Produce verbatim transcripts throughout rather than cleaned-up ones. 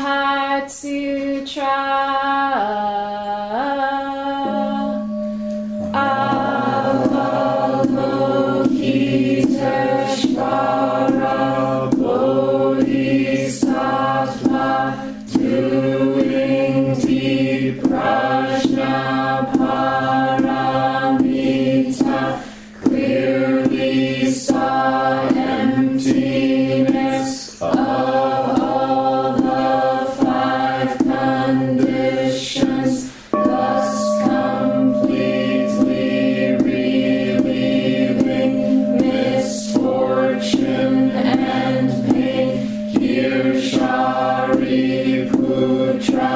Heart Sutra. Shariputra,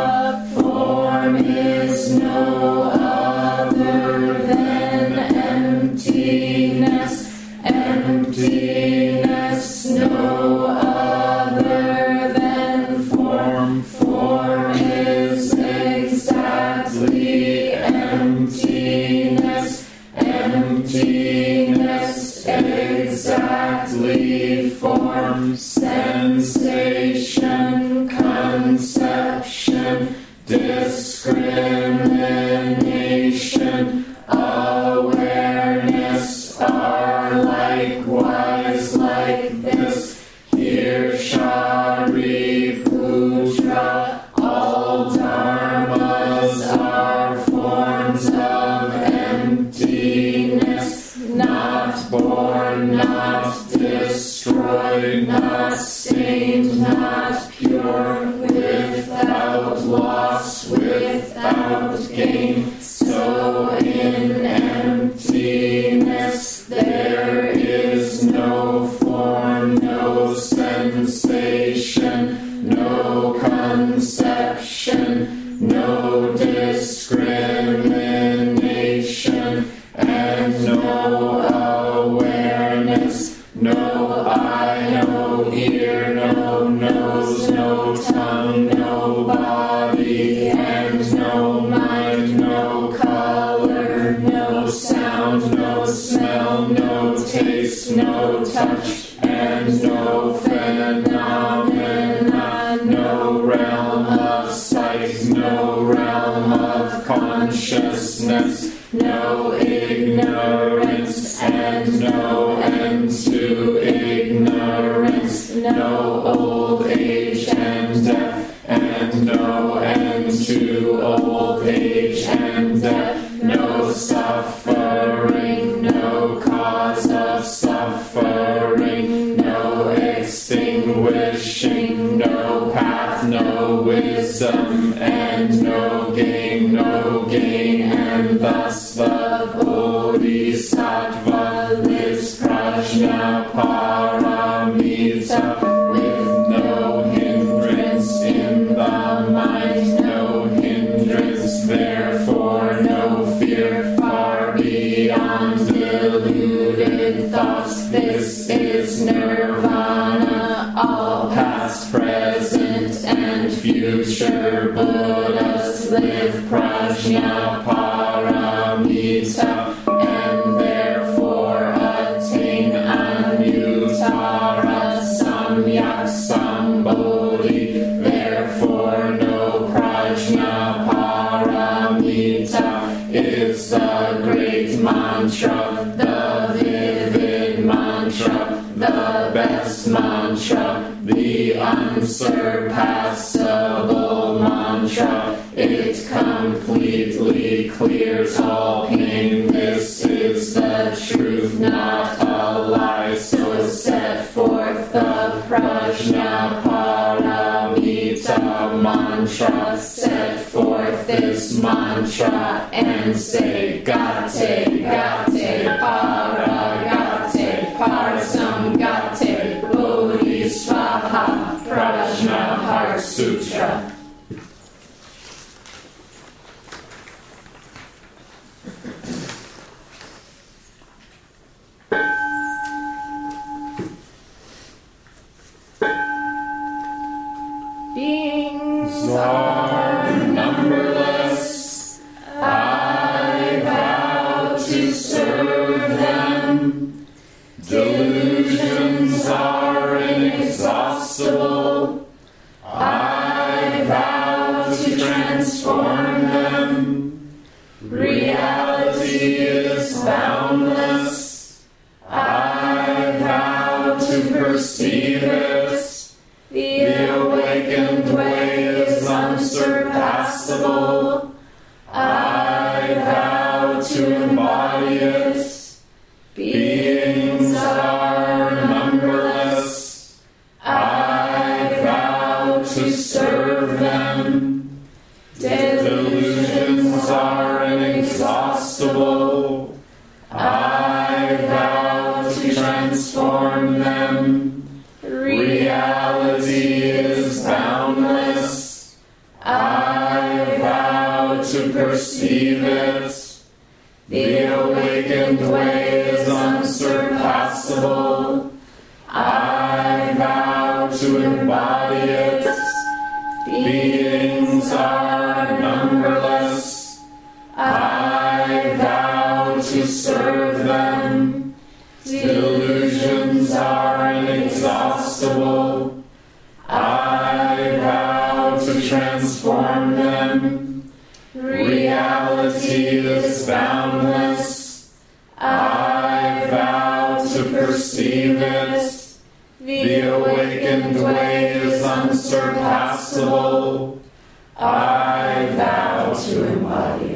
form is no other than emptiness, emptiness, no other than form, form is exactly emptiness, emptiness, exactly form, sensation, conception, discrimination, awareness are likewise like this. Here Shariputra, all dharmas are forms of emptiness, not born, not destroyed, not stained, not pure, without loss, without gain. So in emptiness there is no form, no sensation, no conception, no discrimination, and no awareness, no eye, no ear, no nose, no tongue, no body, and no mind, no color, no sound, no smell, no taste, no touch, and no phenomena, no realm of sight, no realm of consciousness, no ignorance, and no end to ignorance, no old age and death, and no end to old age and death, no suffering, no cause of suffering, no extinguishing, no path, no wisdom, and no gain, no gain, and thus the Bodhisattva lives Prajnaparamita with no hindrance in the mind, no hindrance, therefore no fear, far beyond deluded thoughts. This is Nirvana, all past, present, and future Buddhas live Prajnaparamita, and therefore attain Anuttara Samyaksambodhi. Therefore no Prajnaparamita is the great mantra, the vivid mantra, the best mantra, the unsurpassable mantra. It completely clears all pain. mantra, set forth this mantra and say Gate, Gate, Paragate, Parsam, Gate, Bodhisvaha, Prajna, Heart Sutra. Are numberless. I vow to serve them. Delusions are inexhaustible. I vow to transform them. Reality is boundless. I vow to perceive it. The awakened way is unsurpassable. I vow to embody it. Beings are numberless. I vow to serve them. Delusions are inexhaustible. I vow to transform them. Reality is boundless. I vow to perceive it. The awakened way is unsurpassable. I vow to embody it. Beings are numberless. I vow to serve them. Delusions are inexhaustible. I vow to transform them. Reality is boundless. I vow to perceive it. The awakened way is unsurpassable. I vow to embody it.